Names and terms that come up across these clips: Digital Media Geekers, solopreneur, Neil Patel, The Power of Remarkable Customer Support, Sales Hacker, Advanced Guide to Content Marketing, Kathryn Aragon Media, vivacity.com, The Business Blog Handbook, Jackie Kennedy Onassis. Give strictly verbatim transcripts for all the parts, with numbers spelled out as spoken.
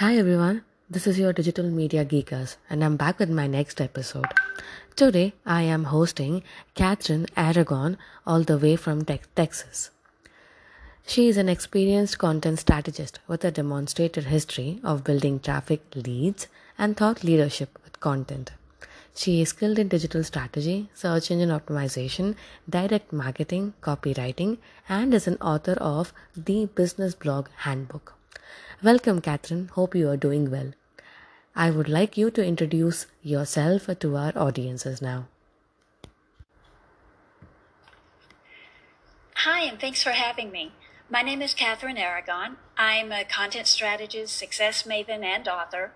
Hi everyone, this is your Digital Media Geekers and I'm back with my next episode. Today I am hosting Kathryn Aragon all the way from te- Texas. She is an experienced content strategist with a demonstrated history of building traffic, leads and thought leadership with content. She is skilled in digital strategy, search engine optimization, direct marketing, copywriting and is an author of The Business Blog Handbook. Welcome, Kathryn. Hope you are doing well. I would like you to introduce yourself to our audiences now. Hi, and thanks for having me. My name is Kathryn Aragon. I'm a content strategist, success maven, and author.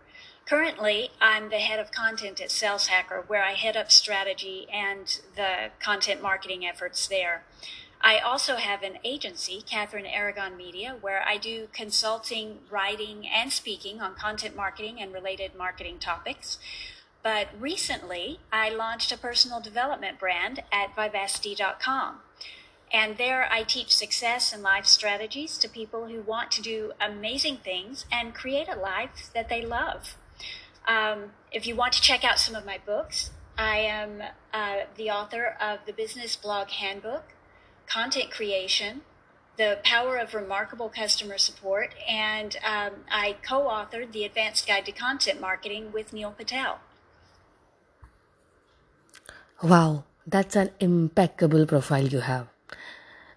Currently, I'm the head of content at Sales Hacker, where I head up strategy and the content marketing efforts there. I also have an agency, Kathryn Aragon Media, where I do consulting, writing, and speaking on content marketing and related marketing topics. But recently, I launched a personal development brand at vivacity dot com. And there I teach success and life strategies to people who want to do amazing things and create a life that they love. Um, if you want to check out some of my books, I am uh, the author of The Business Blog Handbook, Content Creation, The Power of Remarkable Customer Support, and um, I co-authored the Advanced Guide to Content Marketing with Neil Patel. Wow, that's an impeccable profile you have.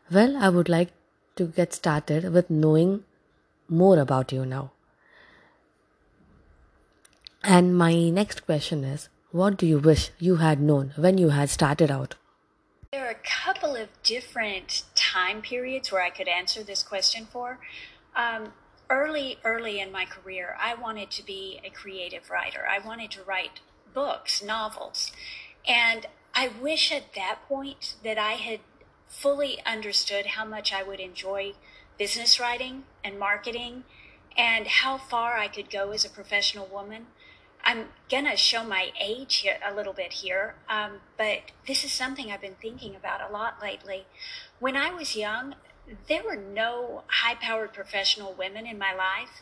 Well, I would like to get started with knowing more about you now. And my next question is, what do you wish you had known when you had started out? There are a couple of different time periods where I could answer this question for. Um, early, early in my career, I wanted to be a creative writer. I wanted to write books, novels. And I wish at that point that I had fully understood how much I would enjoy business writing and marketing and how far I could go as a professional woman. I'm going to show my age here, a little bit here, um, but this is something I've been thinking about a lot lately. When I was young, there were no high-powered professional women in my life.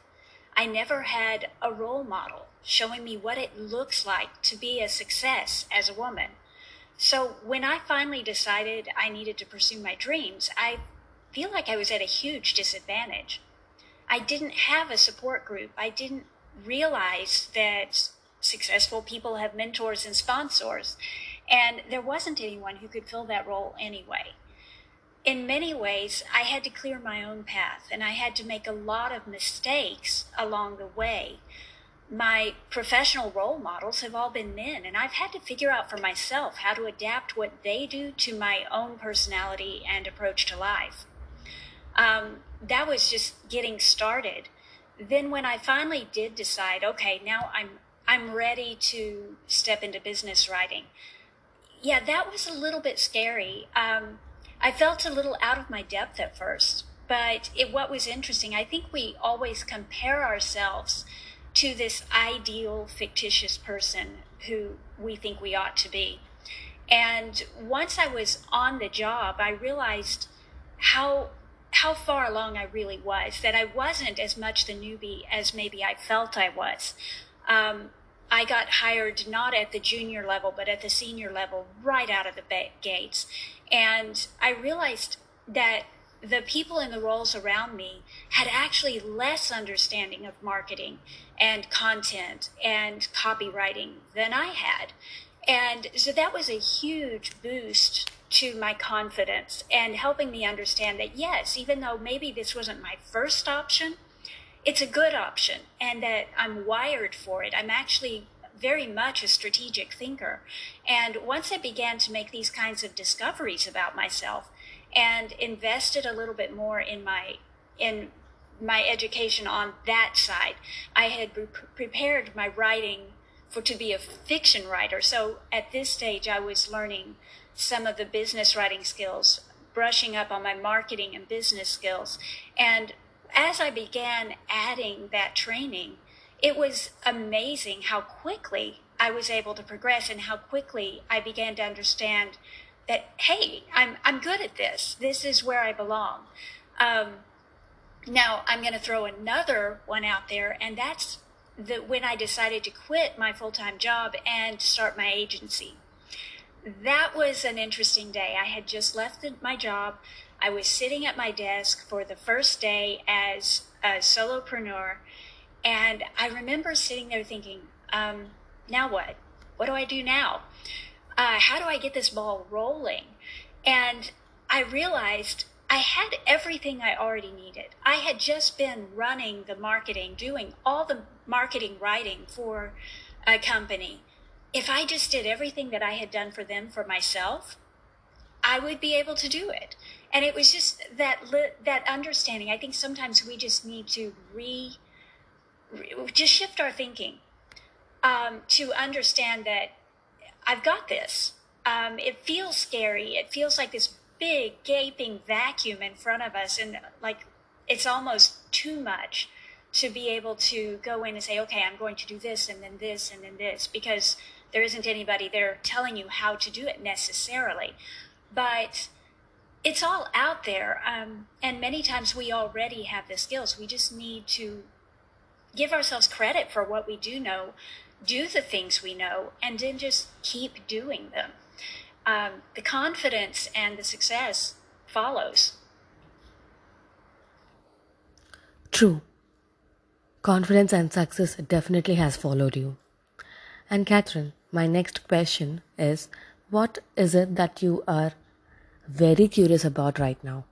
I never had a role model showing me what it looks like to be a success as a woman. So when I finally decided I needed to pursue my dreams, I feel like I was at a huge disadvantage. I didn't have a support group. I didn't realize that successful people have mentors and sponsors, and there wasn't anyone who could fill that role anyway. In many ways, I had to clear my own path, and I had to make a lot of mistakes along the way. My professional role models have all been men, and I've had to figure out for myself how to adapt what they do to my own personality and approach to life. Um, that was just getting started. Then when I finally did decide, okay, now I'm I'm ready to step into business writing. Yeah, that was a little bit scary. Um, I felt a little out of my depth at first, but it, what was interesting, I think we always compare ourselves to this ideal fictitious person who we think we ought to be. And once I was on the job, I realized how how far along I really was, that I wasn't as much the newbie as maybe I felt I was. Um, I got hired not at the junior level, but at the senior level right out of the ba- gates. And I realized that the people in the roles around me had actually less understanding of marketing and content and copywriting than I had. And so that was a huge boost to my confidence and helping me understand that, yes, even though maybe this wasn't my first option, it's a good option and that I'm wired for it. I'm actually very much a strategic thinker. And once I began to make these kinds of discoveries about myself and invested a little bit more in my in my education on that side, I had pre- prepared my writing for to be a fiction writer. So at this stage, I was learning some of the business writing skills, brushing up on my marketing and business skills. And as I began adding that training, it was amazing how quickly I was able to progress and how quickly I began to understand that, hey, I'm I'm good at this. This is where I belong. Um, Now, I'm going to throw another one out there, and that's the, when I decided to quit my full-time job and start my agency. That was an interesting day. I had just left the, my job. I was sitting at my desk for the first day as a solopreneur, and I remember sitting there thinking, um, now what? What do I do now? Uh, how do I get this ball rolling? And I realized I had everything I already needed. I had just been running the marketing, doing all the marketing writing for a company. If I just did everything that I had done for them for myself, I would be able to do it. And it was just that that understanding. I think sometimes we just need to re, re just shift our thinking um, to understand that I've got this. Um, it feels scary. It feels like this big gaping vacuum in front of us, and like it's almost too much to be able to go in and say, okay, I'm going to do this and then this and then this, because there isn't anybody there telling you how to do it necessarily. But it's all out there. Um, and many times we already have the skills. We just need to give ourselves credit for what we do know, do the things we know, and then just keep doing them. Um, the confidence and the success follows. True. Confidence and success definitely has followed you. And Kathryn, my next question is, what is it that you are very curious about right now?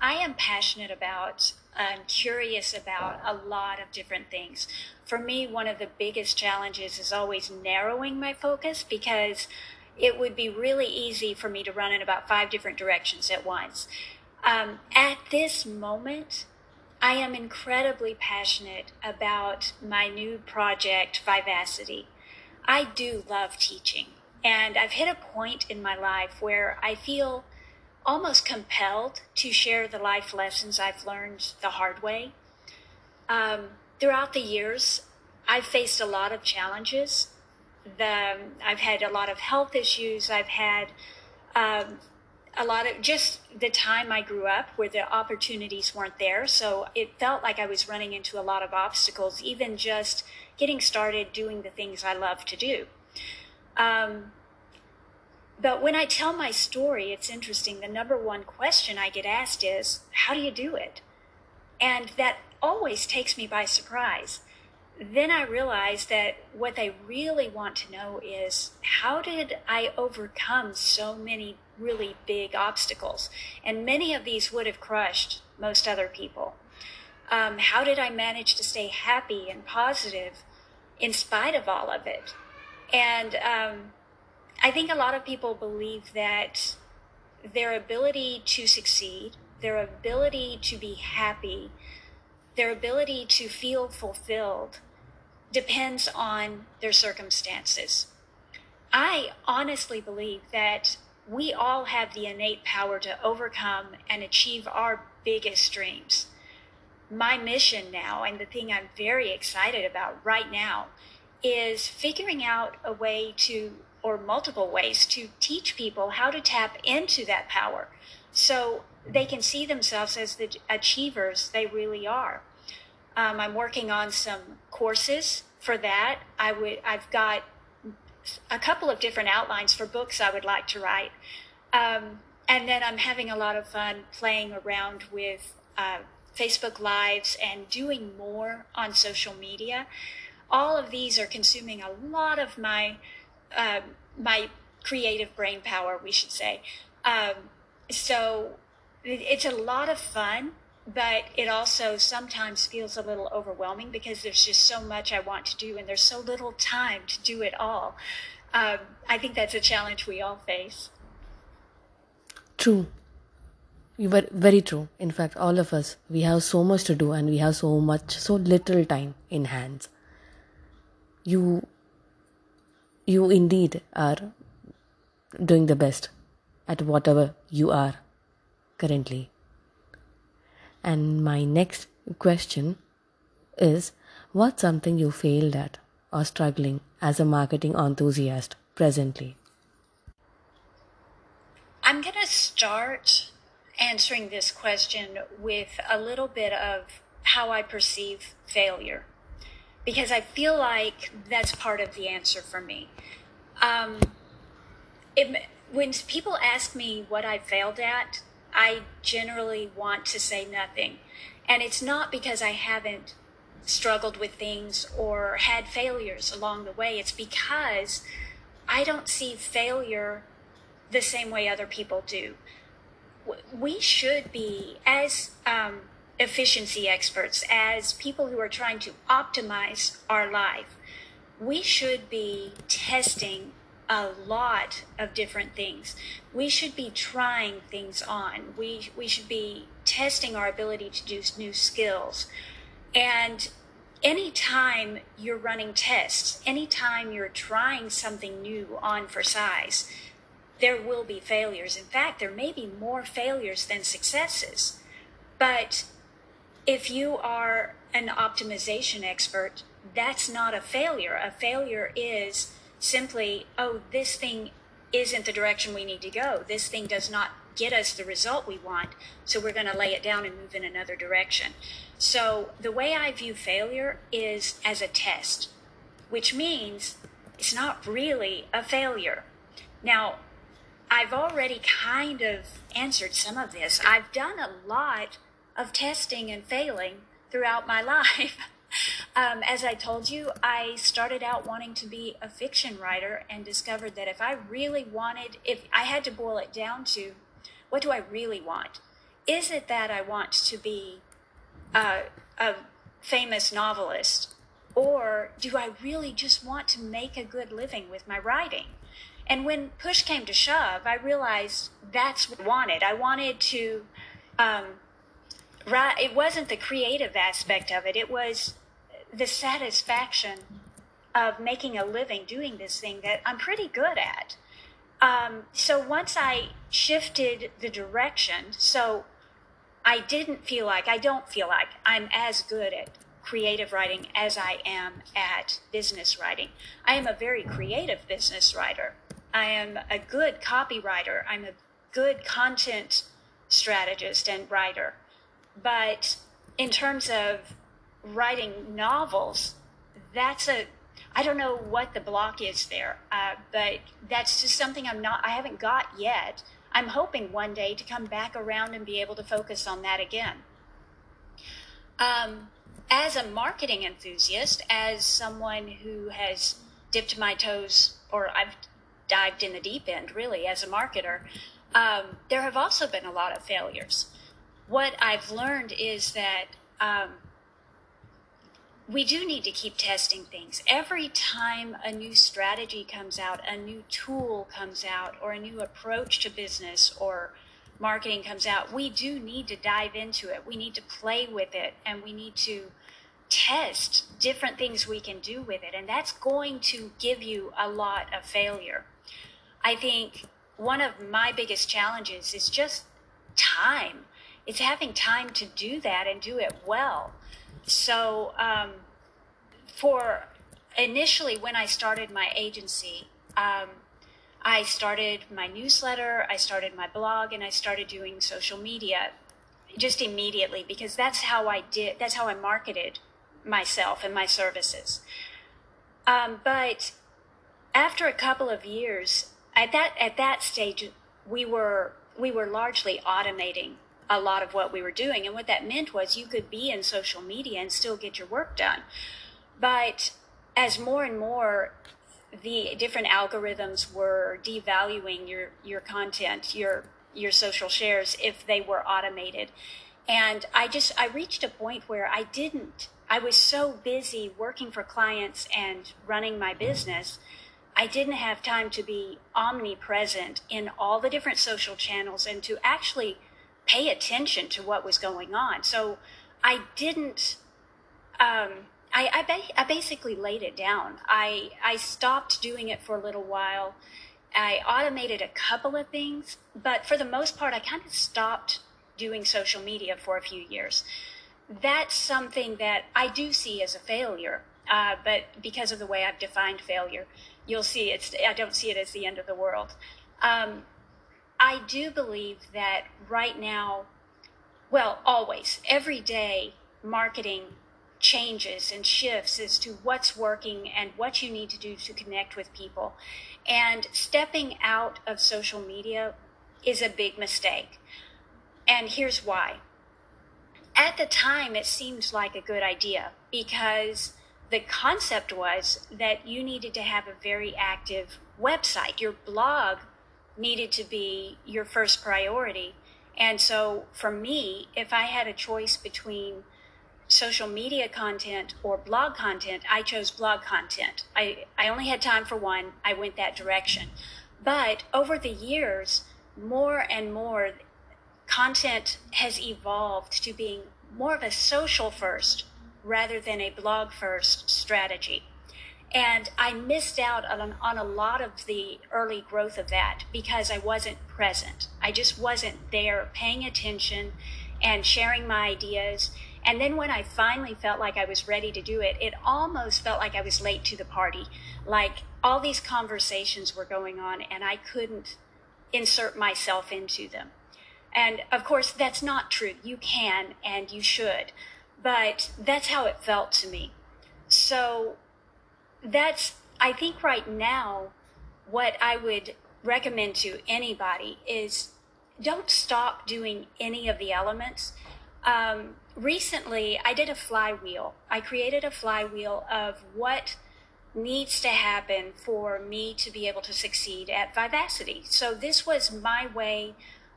I am passionate about, I'm curious about a lot of different things. For me, one of the biggest challenges is always narrowing my focus, because it would be really easy for me to run in about five different directions at once. Um, at this moment, I am incredibly passionate about my new project, Vivacity. I do love teaching, and I've hit a point in my life where I feel almost compelled to share the life lessons I've learned the hard way. Um, throughout the years, I've faced a lot of challenges. The, I've had a lot of health issues. I've had um, a lot of just the time I grew up where the opportunities weren't there. So it felt like I was running into a lot of obstacles, even just getting started doing the things I love to do. Um, But when I tell my story, it's interesting. The number one question I get asked is, how do you do it? And that always takes me by surprise. Then I realize that what they really want to know is, how did I overcome so many really big obstacles? And many of these would have crushed most other people. Um, how did I manage to stay happy and positive in spite of all of it? And um, I think a lot of people believe that their ability to succeed, their ability to be happy, their ability to feel fulfilled depends on their circumstances. I honestly believe that we all have the innate power to overcome and achieve our biggest dreams. My mission now, and the thing I'm very excited about right now, is figuring out a way to or multiple ways to teach people how to tap into that power so they can see themselves as the achievers they really are. Um, I'm working on some courses for that. I would, I've got a couple of different outlines for books I would like to write. Um, and then I'm having a lot of fun playing around with uh, Facebook Lives and doing more on social media. All of these are consuming a lot of my Uh, my creative brain power, we should say. Um, so it's a lot of fun, but it also sometimes feels a little overwhelming because there's just so much I want to do and there's so little time to do it all. Um, I think that's a challenge we all face. True. You were very true. In fact, all of us, we have so much to do and we have so much, so little time in hands. You You indeed are doing the best at whatever you are currently. And my next question is, what's something you failed at or struggling as a marketing enthusiast presently? I'm going to start answering this question with a little bit of how I perceive failure, because I feel like that's part of the answer for me. Um, it, when people ask me what I failed at, I generally want to say nothing. And it's not because I haven't struggled with things or had failures along the way. It's because I don't see failure the same way other people do. We should be, as um, efficiency experts, as people who are trying to optimize our life, we should be testing a lot of different things. We should be trying things on. We, we should be testing our ability to do new skills. And anytime you're running tests, anytime you're trying something new on for size, there will be failures. In fact, there may be more failures than successes. But if you are an optimization expert, that's not a failure. A failure is simply, oh, this thing isn't the direction we need to go. This thing does not get us the result we want, so we're going to lay it down and move in another direction. So the way I view failure is as a test, which means it's not really a failure. Now, I've already kind of answered some of this. I've done a lot of testing and failing throughout my life. Um, as I told you, I started out wanting to be a fiction writer and discovered that if I really wanted, if I had to boil it down to what do I really want? Is it that I want to be uh, a famous novelist, or do I really just want to make a good living with my writing? And when push came to shove, I realized that's what I wanted. I wanted to um, write. It wasn't the creative aspect of it. It was the satisfaction of making a living doing this thing that I'm pretty good at. Um, so once I shifted the direction, so I didn't feel like, I don't feel like I'm as good at creative writing as I am at business writing. I am a very creative business writer. I am a good copywriter. I'm a good content strategist and writer. But in terms of writing novels, that's a, I don't know what the block is there, uh, but that's just something I'm not, I haven't got yet. I'm hoping one day to come back around and be able to focus on that again. Um, as a marketing enthusiast, as someone who has dipped my toes, or I've dived in the deep end really as a marketer, um, there have also been a lot of failures. What I've learned is that, um, we do need to keep testing things. Every time a new strategy comes out, a new tool comes out, or a new approach to business or marketing comes out, we do need to dive into it. We need to play with it, and we need to test different things we can do with it. And that's going to give you a lot of failure. I think one of my biggest challenges is just time. It's having time to do that and do it well. So um, for initially when I started my agency, um, I started my newsletter, I started my blog, and I started doing social media just immediately, because that's how I did, that's how I marketed myself and my services. Um, but after a couple of years, at that at that stage, we were we were largely automating a lot of what we were doing. And what that meant was you could be in social media and still get your work done. But as more and more the different algorithms were devaluing your, your content, your, your social shares, if they were automated. And I just, I reached a point where I didn't, I was so busy working for clients and running my business, I didn't have time to be omnipresent in all the different social channels and to actually pay attention to what was going on. So I didn't, um, I, I, ba- I basically laid it down. I, I stopped doing it for a little while. I automated a couple of things, but for the most part, I kind of stopped doing social media for a few years. That's something that I do see as a failure, uh, but because of the way I've defined failure, you'll see it's, I don't see it as the end of the world. Um, I do believe that right now, well, always, every day, marketing changes and shifts as to what's working and what you need to do to connect with people. And stepping out of social media is a big mistake. And here's why. At the time, it seemed like a good idea because the concept was that you needed to have a very active website. Your blog needed to be your first priority. And so for me, if I had a choice between social media content or blog content, I chose blog content. I, I only had time for one. I went that direction. But over the years, more and more content has evolved to being more of a social first rather than a blog first strategy. And I missed out on, on a lot of the early growth of that because I wasn't present. I just wasn't there paying attention and sharing my ideas. And then when I finally felt like I was ready to do it, it almost felt like I was late to the party. Like all these conversations were going on and I couldn't insert myself into them. And of course, that's not true. You can and you should. But that's how it felt to me. So that's, I think right now, what I would recommend to anybody is don't stop doing any of the elements. Um, recently, I did a flywheel. I created a flywheel of what needs to happen for me to be able to succeed at Vivacity. So this was my way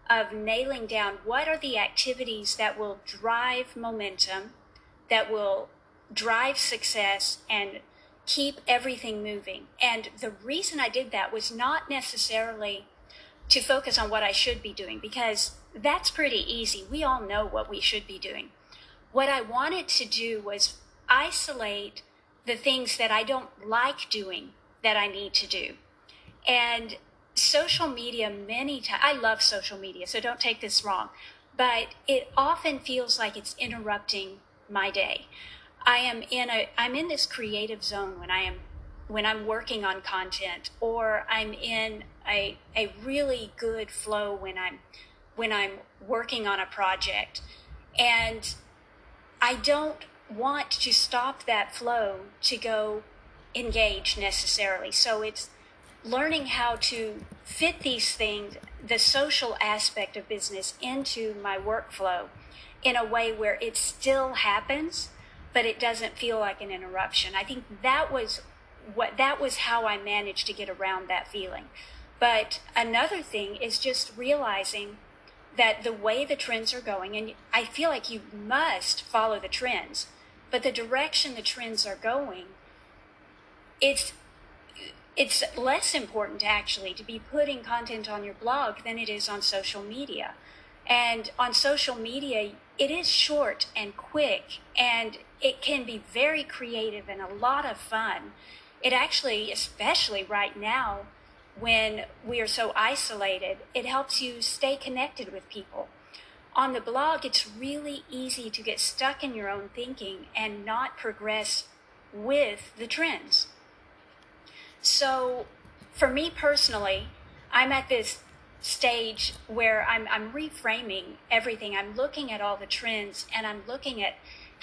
of nailing down what are the activities that will drive momentum, that will drive success, and keep everything moving. And the reason I did that was not necessarily to focus on what I should be doing, because that's pretty easy. We all know what we should be doing. What I wanted to do was isolate the things that I don't like doing that I need to do. And social media many times, I love social media, so don't take this wrong, but it often feels like it's interrupting my day. I am in a, I'm in this creative zone when I am, when I'm working on content, or I'm in a, a really good flow when I'm, when I'm working on a project. And I don't want to stop that flow to go engage necessarily. So it's learning how to fit these things, the social aspect of business, into my workflow in a way where it still happens, but it doesn't feel like an interruption. I think that was what, that was how I managed to get around that feeling. But another thing is just realizing that the way the trends are going, and I feel like you must follow the trends, but the direction the trends are going, it's It's less important actually to be putting content on your blog than it is on social media. And on social media, it is short and quick, and it can be very creative and a lot of fun. It actually, especially right now, when we are so isolated, it helps you stay connected with people. On the blog, it's really easy to get stuck in your own thinking and not progress with the trends. So for me personally, I'm at this stage where I'm, I'm reframing everything. I'm looking at all the trends, and I'm looking at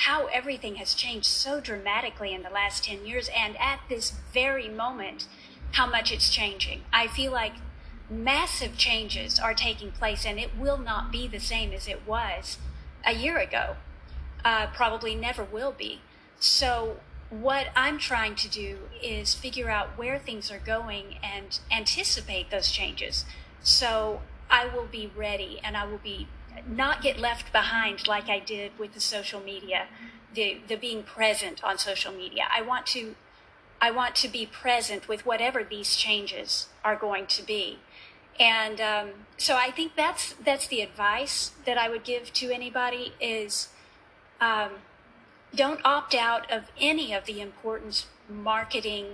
how everything has changed so dramatically in the last ten years. And at this very moment, how much it's changing. I feel like massive changes are taking place, and it will not be the same as it was a year ago. Uh, probably never will be. So what I'm trying to do is figure out where things are going and anticipate those changes. So I will be ready, and I will be not get left behind like I did with the social media, the, the being present on social media. I want to, I want to be present with whatever these changes are going to be. And um, so I think that's, that's the advice that I would give to anybody is, um, don't opt out of any of the important marketing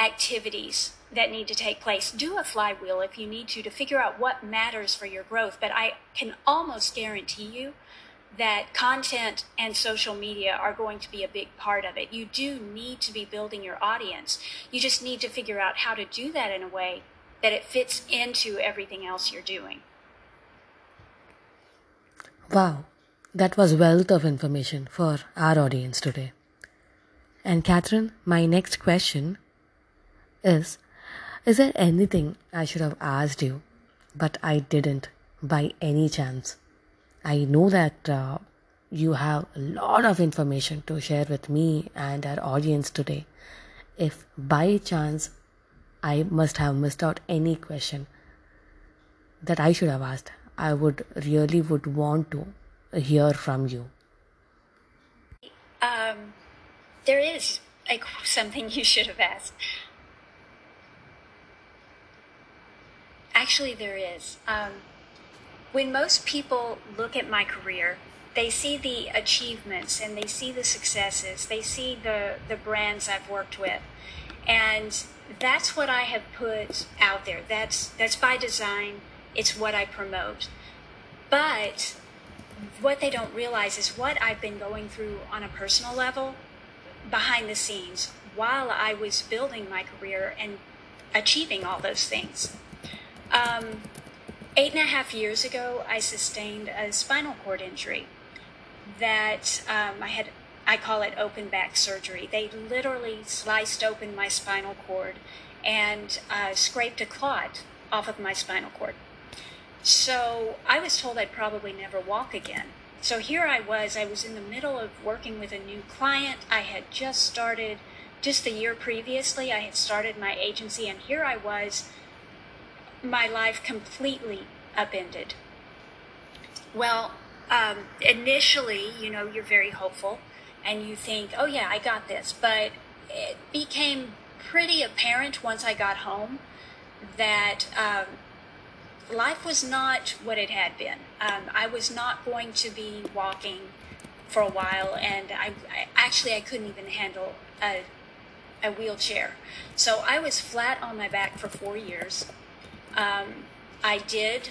activities that need to take place. Do a flywheel if you need to, to figure out what matters for your growth. But I can almost guarantee you that content and social media are going to be a big part of it. You do need to be building your audience. You just need to figure out how to do that in a way that it fits into everything else you're doing. Wow, that was a wealth of information for our audience today. And Kathryn, my next question is, is there anything I should have asked you, but I didn't by any chance? I know that uh, you have a lot of information to share with me and our audience today. If by chance I must have missed out any question that I should have asked, I would really would want to hear from you. Um, there is like something you should have asked. Actually, there is. Um, when most people look at my career, they see the achievements and they see the successes. They see the, the brands I've worked with. And that's what I have put out there. That's, that's by design. It's what I promote. But what they don't realize is what I've been going through on a personal level behind the scenes while I was building my career and achieving all those things. Um, eight and a half years ago, I sustained a spinal cord injury that um, I had, I call it open back surgery. They literally sliced open my spinal cord and uh, scraped a clot off of my spinal cord. So I was told I'd probably never walk again. So here I was, I was in the middle of working with a new client. I had just started, just the year previously, I had started my agency, and here I was, my life completely upended. Well, um, initially, you know, you're very hopeful and you think, oh yeah, I got this. But it became pretty apparent once I got home that um, life was not what it had been. Um, I was not going to be walking for a while, and I, I actually I couldn't even handle a, a wheelchair. So I was flat on my back for four years. Um, I did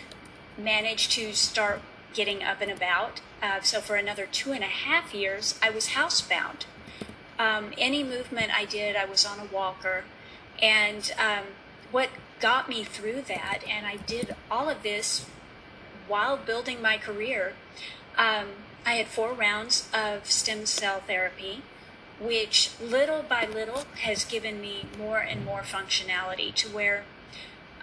manage to start getting up and about. Uh, so for another two and a half years, I was housebound. Um, any movement I did, I was on a walker. And um, what got me through that, and I did all of this while building my career, um, I had four rounds of stem cell therapy, which little by little has given me more and more functionality to where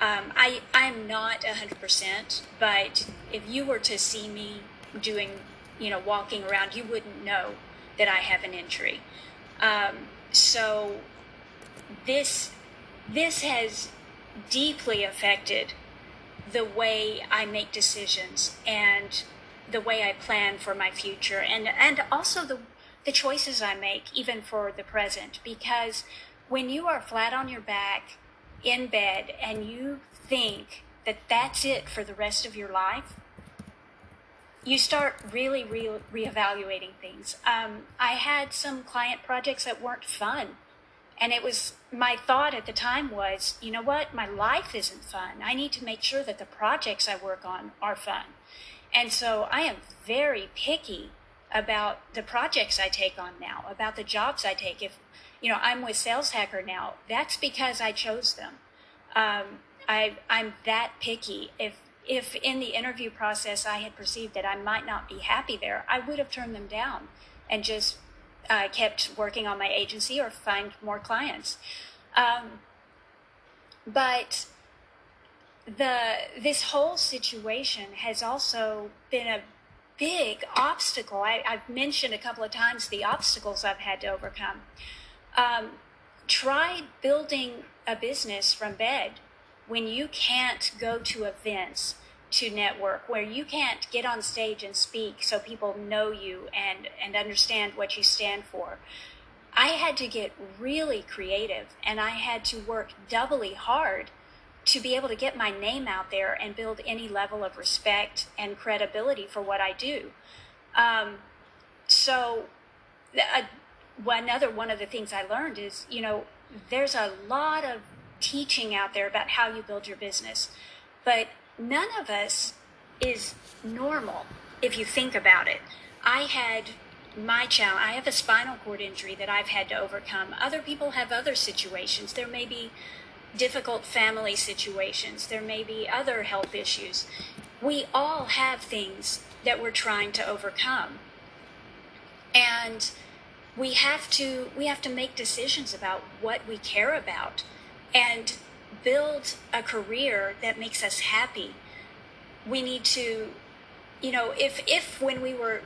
um, I, I'm not one hundred percent, but if you were to see me doing, you know, walking around, you wouldn't know that I have an injury. Um, so this, this has deeply affected the way I make decisions and the way I plan for my future, and, and also the, the choices I make, even for the present. Because when you are flat on your back in bed and you think that that's it for the rest of your life, you start really re reevaluating things. Um, I had some client projects that weren't fun. And it was, my thought at the time was, you know what, my life isn't fun. I need to make sure that the projects I work on are fun. And so I am very picky about the projects I take on now, about the jobs I take. If, you know, I'm with Sales Hacker now, that's because I chose them. Um, I, I'm that picky. If, if in the interview process I had perceived that I might not be happy there, I would have turned them down and just I uh, kept working on my agency or find more clients. Um, but the this whole situation has also been a big obstacle. I, I've mentioned a couple of times the obstacles I've had to overcome. Um, try building a business from bed when you can't go to events, to network, where you can't get on stage and speak so people know you and, and understand what you stand for. I had to get really creative, and I had to work doubly hard to be able to get my name out there and build any level of respect and credibility for what I do. Um, so uh, well, another one of the things I learned is, you know, there's a lot of teaching out there about how you build your business, but none of us is normal if you think about it. I had my challenge. I have a spinal cord injury that I've had to overcome. Other people have other situations. There may be difficult family situations. There may be other health issues. We all have things that we're trying to overcome. And we have to, we have to make decisions about what we care about and build a career that makes us happy. We need to, you know, if, if when we were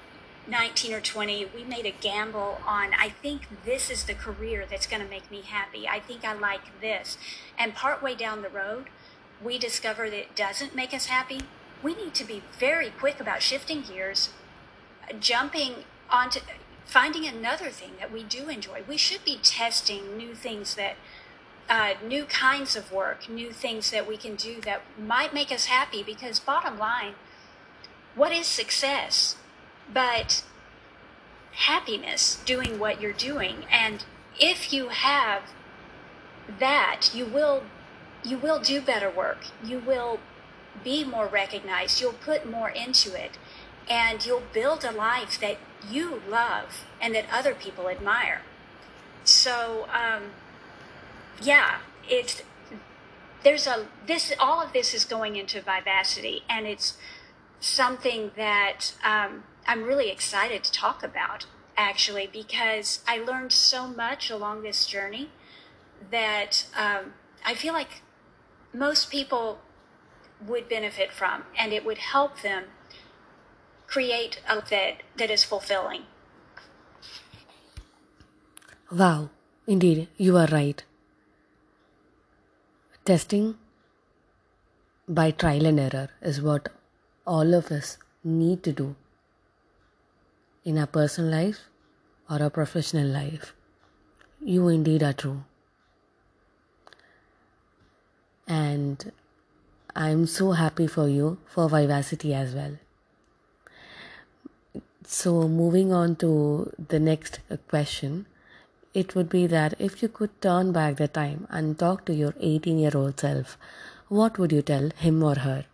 nineteen or twenty, we made a gamble on, I think this is the career that's going to make me happy. I think I like this. And partway down the road, we discover that it doesn't make us happy. We need to be very quick about shifting gears, jumping onto, finding another thing that we do enjoy. We should be testing new things that, uh, new kinds of work, new things that we can do that might make us happy, because bottom line, what is success but happiness doing what you're doing? And if you have that, you will, you will do better work. You will be more recognized. You'll put more into it, and you'll build a life that you love and that other people admire. So, um, yeah, it's, there's a, this, all of this is going into Vivacity, and it's something that, um, I'm really excited to talk about, actually, because I learned so much along this journey that, um, I feel like most people would benefit from, and it would help them create a that that is fulfilling. Wow, indeed, you are right. Testing by trial and error is what all of us need to do in our personal life or our professional life. You indeed are true. And I'm so happy for you, for Vivacity as well. So moving on to the next question, it would be that if you could turn back the time and talk to your eighteen-year-old self, what would you tell him or her?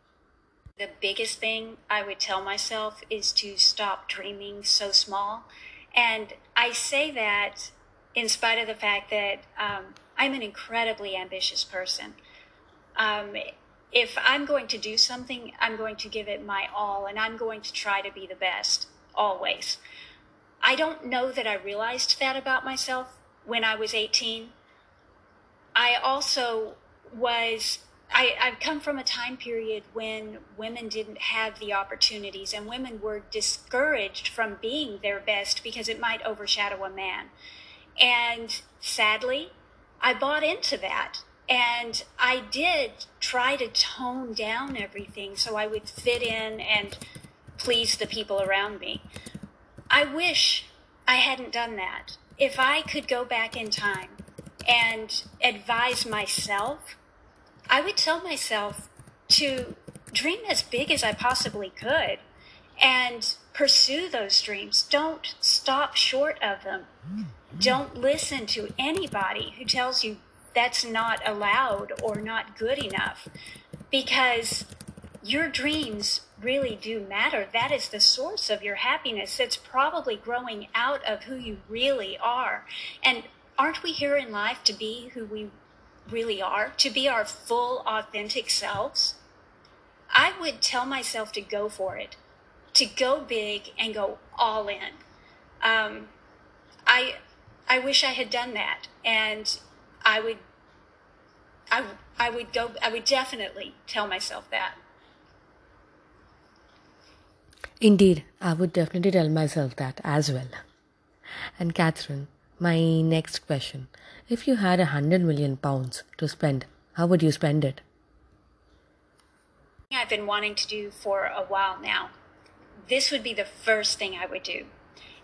The biggest thing I would tell myself is to stop dreaming so small. And I say that in spite of the fact that um, I'm an incredibly ambitious person. Um, if I'm going to do something, I'm going to give it my all, and I'm going to try to be the best, always. I don't know that I realized that about myself when I was eighteen. I also was, I, I've come from a time period when women didn't have the opportunities, and women were discouraged from being their best because it might overshadow a man. And sadly, I bought into that. And I did try to tone down everything so I would fit in and please the people around me. I wish I hadn't done that. If I could go back in time and advise myself, I would tell myself to dream as big as I possibly could and pursue those dreams. Don't stop short of them. Don't listen to anybody who tells you that's not allowed or not good enough, because your dreams really do matter. That is the source of your happiness. It's probably growing out of who you really are. And aren't we here in life to be who we really are, to be our full, authentic selves? I would tell myself to go for it, to go big and go all in. Um, I, I wish I had done that. And I would, I, I would go, I would definitely tell myself that. Indeed, I would definitely tell myself that as well. And Kathryn, my next question. If you had a hundred million pounds to spend, how would you spend it? I've been wanting to do for a while now. This would be the first thing I would do,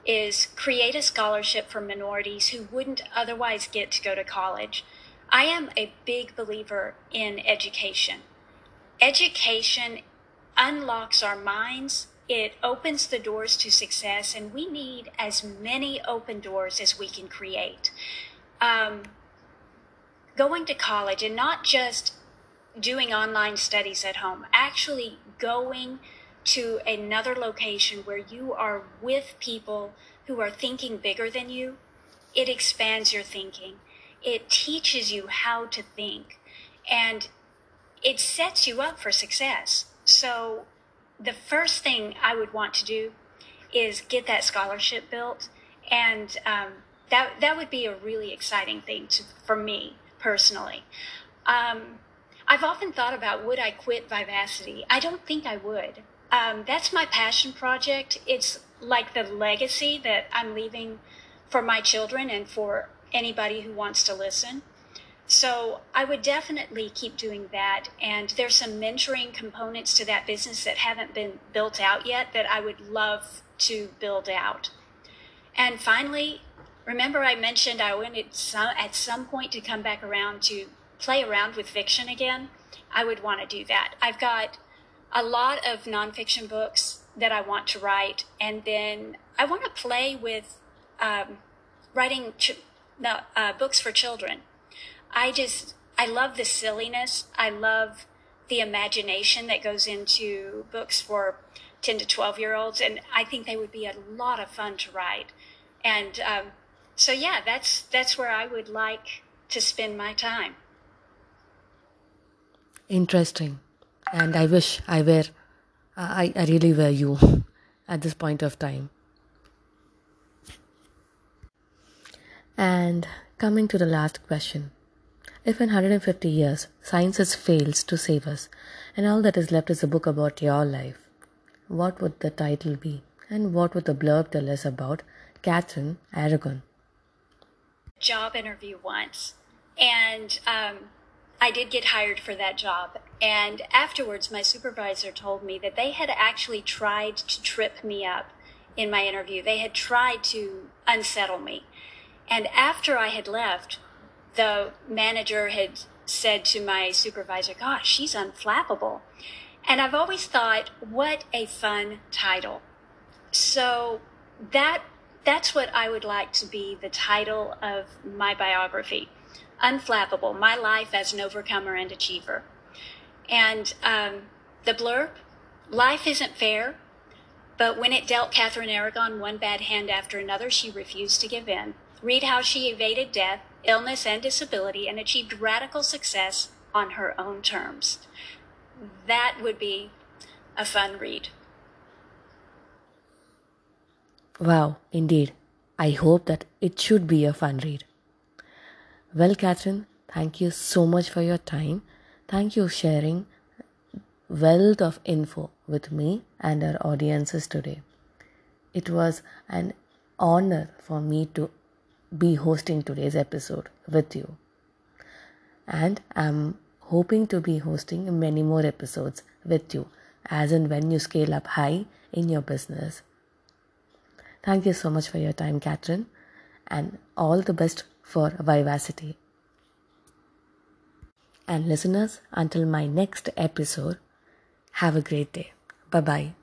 is create a scholarship for minorities who wouldn't otherwise get to go to college. I am a big believer in education. Education unlocks our minds. It opens the doors to success, and we need as many open doors as we can create. Um, going to college and not just doing online studies at home, actually going to another location where you are with people who are thinking bigger than you, it expands your thinking. It teaches you how to think. and it sets you up for success. So the first thing I would want to do is get that scholarship built, and um, that that would be a really exciting thing to, for me personally. Um, I've often thought about, would I quit Vivacity? I don't think I would. Um, that's my passion project. It's like the legacy that I'm leaving for my children and for anybody who wants to listen. So I would definitely keep doing that. And there's some mentoring components to that business that haven't been built out yet that I would love to build out. And finally, remember I mentioned I wanted some, at some point to come back around to play around with fiction again. I would want to do that. I've got a lot of nonfiction books that I want to write. And then I want to play with um, writing ch- no, uh, books for children. I just, I love the silliness. I love the imagination that goes into books for ten to twelve year olds. And I think they would be a lot of fun to write. And um, so, yeah, that's, that's where I would like to spend my time. Interesting. And I wish I were, I, I really were you at this point of time. And coming to the last question. If in one hundred fifty years, science has failed to save us and all that is left is a book about your life, what would the title be? And what would the blurb tell us about Kathryn Aragon? Job interview once. And um, I did get hired for that job. And afterwards, my supervisor told me that they had actually tried to trip me up in my interview. They had tried to unsettle me. And after I had left, the manager had said to my supervisor, gosh, she's unflappable. And I've always thought, what a fun title. So that that's what I would like to be the title of my biography, Unflappable, My Life as an Overcomer and Achiever. And um, the blurb, life isn't fair, but when it dealt Kathryn Aragon one bad hand after another, she refused to give in. Read how she evaded death, illness, and disability, and achieved radical success on her own terms. That would be a fun read. Wow, indeed. I hope that it should be a fun read. Well, Kathryn, thank you so much for your time. Thank you for sharing a wealth of info with me and our audiences today. It was an honor for me to be hosting today's episode with you, and I'm hoping to be hosting many more episodes with you as and when you scale up high in your business. Thank you so much for your time, Kathryn, and all the best for Vivacity. And listeners, until my next episode, have a great day. Bye bye.